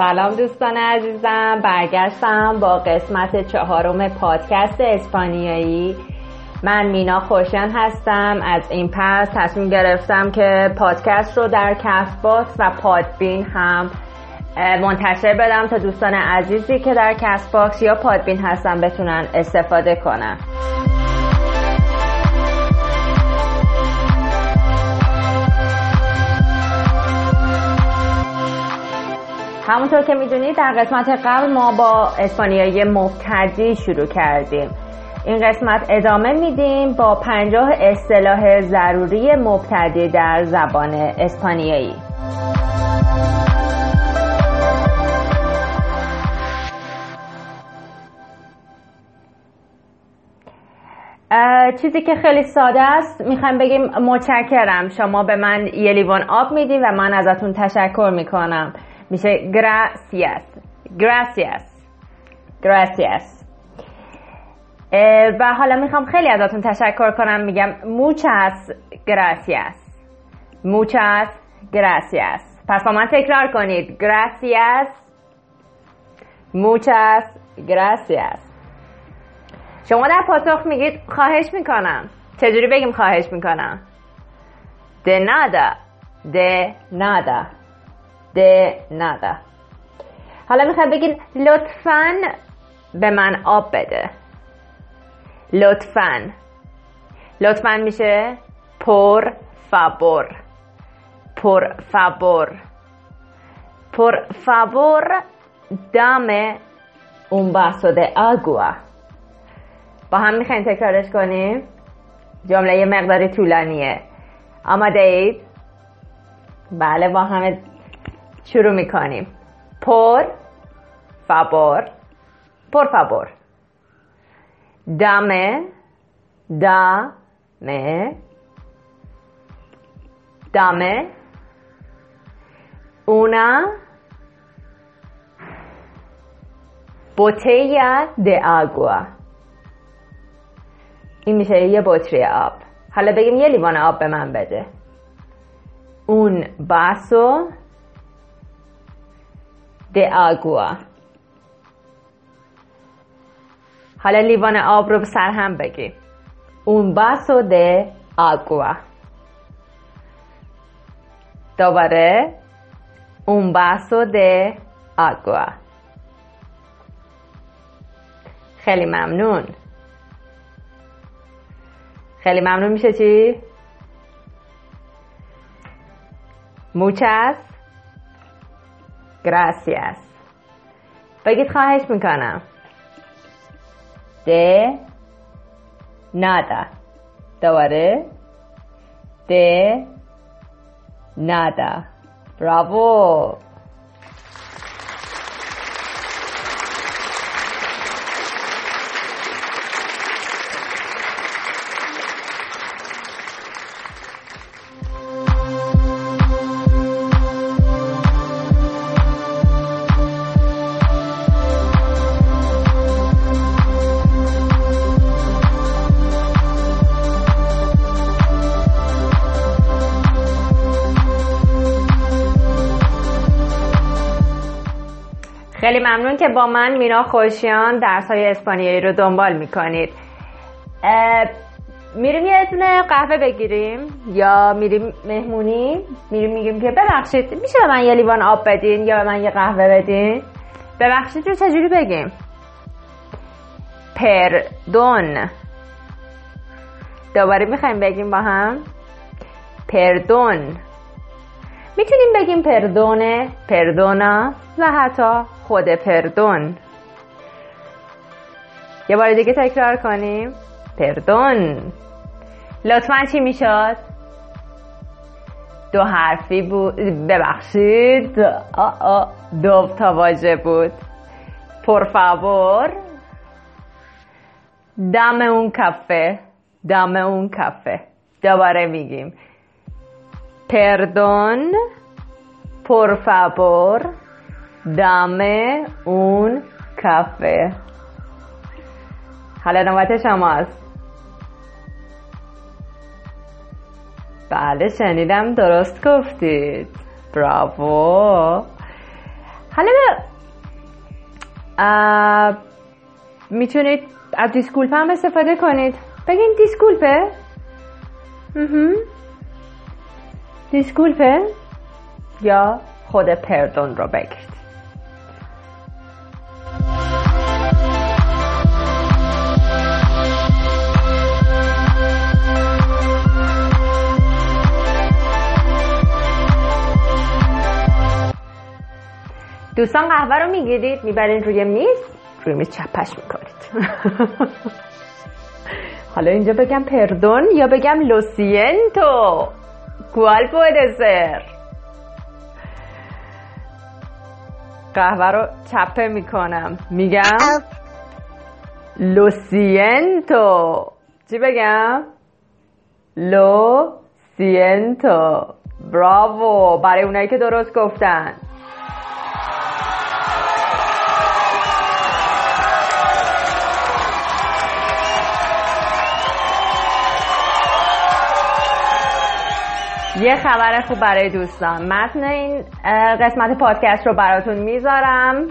سلام دوستان عزیزم، برگشتم با قسمت 4 پادکست اسپانیایی. من مینا خوشن هستم. از این پس تصمیم گرفتم که پادکست رو در کست‌باکس و پادبین هم منتشر بدم تا دوستان عزیزی که در کست‌باکس یا پادبین هستن بتونن استفاده کنن. همونطور که میدونید در قسمت قبل ما با اسپانیایی مبتدی شروع کردیم. این قسمت ادامه میدیم با 50 اصطلاح ضروری مبتدی در زبان اسپانیایی. چیزی که خیلی ساده است، میخوایم بگیم متشکرم، شما به من یه لیوان آب میدین و من ازتون تشکر میکنم، میشه gracias. gracias gracias. و حالا میخوام خیلی ازتون تشکر کنم، میگم muchas gracias. muchas gracias. پس با من تکرار کنید gracias. muchas gracias. شما در پاسخ میگید خواهش میکنم. چجوری بگیم خواهش میکنم؟ de nada. de nada. de nada. حالا میخواد بگین لطفاً به من آب بده. لطفاً. لطفاً میشه por favor. por favor. por favor dame un vaso de agua. با هم میخواین تکرارش کنیم؟ جمله یه مقداری طولانیه. آماده اید؟ بله، با هم شروع میکنیم. Por favor. Por favor. Dame una botella de agua. این میشه یه بطری آب. حالا بگیم یه لیوان آب به من بده. Un vaso de agua. حالا لیوان آب رو سر هم بگی. Un vaso de agua. دوباره Un vaso de agua. خیلی ممنون. خیلی ممنون میشه چی؟ Muchas gracias. بگید خواهش میکنم. de nada. دوباره de nada. براوو. خیلی ممنون که با من مینا خوشیان درس‌های اسپانیایی رو دنبال میکنید. میریم یه دونه قهوه بگیریم یا میریم مهمونی، میریم میگیم که ببخشید میشه به من یه لیوان آب بدین یا به من یه قهوه بدین. ببخشید رو چجوری بگیم؟ پردون. دوباره میخوایم بگیم با هم پردون. میتونیم بگیم پردونه، پردونا و حتی خود پردون. یه بار دیگه تکرار کنیم پردون. لطفاً چی میشد؟ دو حرفی بود. ببخشید دو تا واژه بود. por favor dame un café. dame un café. دوباره میگیم Perdón, por favor, dame un café. حالا نوبت شماست. بله شنیدم درست گفتید. براوو. حالا میتونید از دیسکولپ هم استفاده کنید. بگین دیسکولپه؟ دیسکولپه؟ یا خود پردون رو بگید. دوستان قهوه رو میگیرید، میبرید روی میز، روی میز چپش میکنید. حالا اینجا بگم پردون یا بگم لو سینتو کوال پوئده سر. قهوه رو چپه میکنم، میگم لو سینتو. چی بگم؟ لو سینتو. براوو برای اونایی که درست گفتن. یه خبر خوب برای دوستان. متن این قسمت پادکست رو براتون میذارم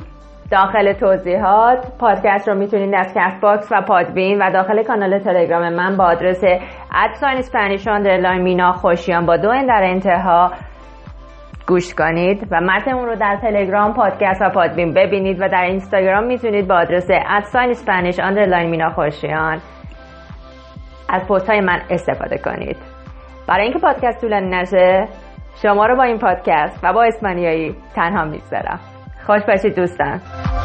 داخل توضیحات. پادکست رو میتونید از کست‌باکس و پادبین و داخل کانال تلگرام من با آدرس @spanish_mina_khoshian با 2 در انتها گوش کنید و متن اون رو در تلگرام، پادکست و پادبین ببینید و در اینستاگرام میتونید با آدرس @spanish_mina_khoshian از پست‌های من استفاده کنید. برای اینکه پادکست طولانی نشه، شما رو با این پادکست و با اسپانیایی تنها میگذارم. خوش باشید دوستان.